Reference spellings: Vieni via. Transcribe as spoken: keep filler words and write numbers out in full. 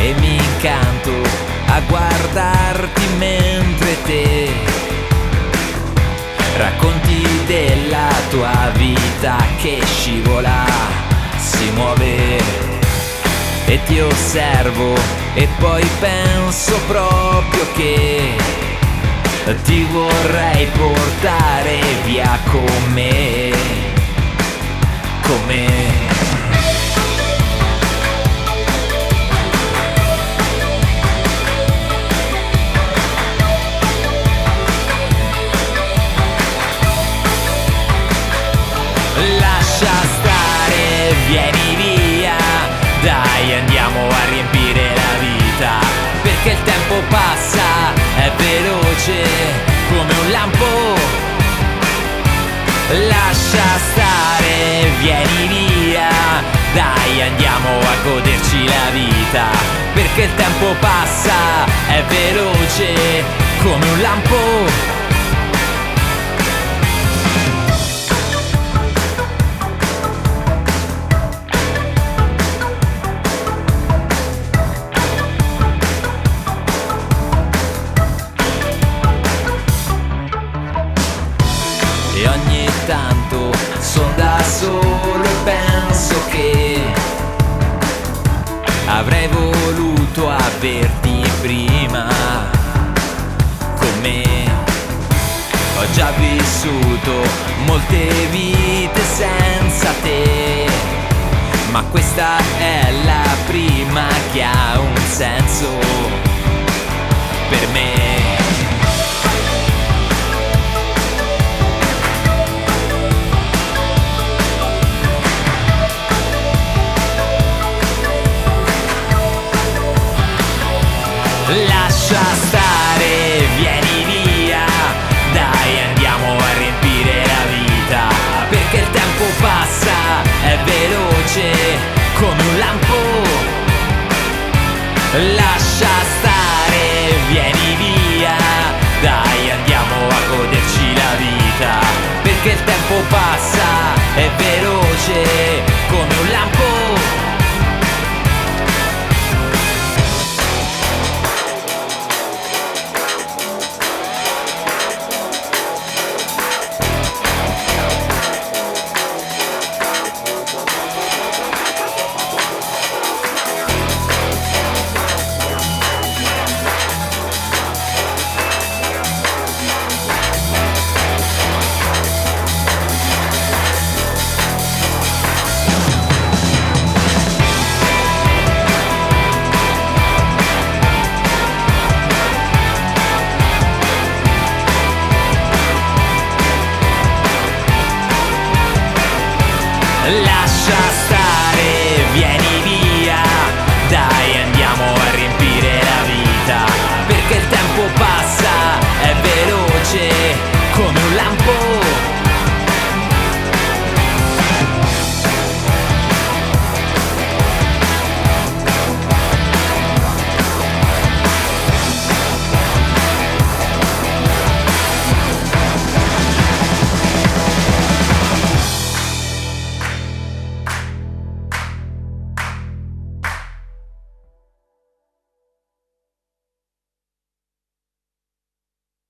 e mi incanto a guardarti mentre te racconti della tua vita che scivola, si muove, e ti osservo e poi penso proprio che ti vorrei portare via con me, con me. Lascia stare, vieni via, dai, andiamo a riempire la vita, perché il tempo passa, è veloce come un lampo. Lascia stare, vieni via, dai, andiamo a goderci la vita, perché il tempo passa, è veloce come un lampo. E ogni tanto son da solo e penso che avrei voluto averti prima con me. Ho già vissuto molte vite senza te, ma questa è la prima che ha un senso per me. Lascia stare, vieni via, dai, andiamo a riempire la vita, perché il tempo passa, è veloce come un lampo. Lascia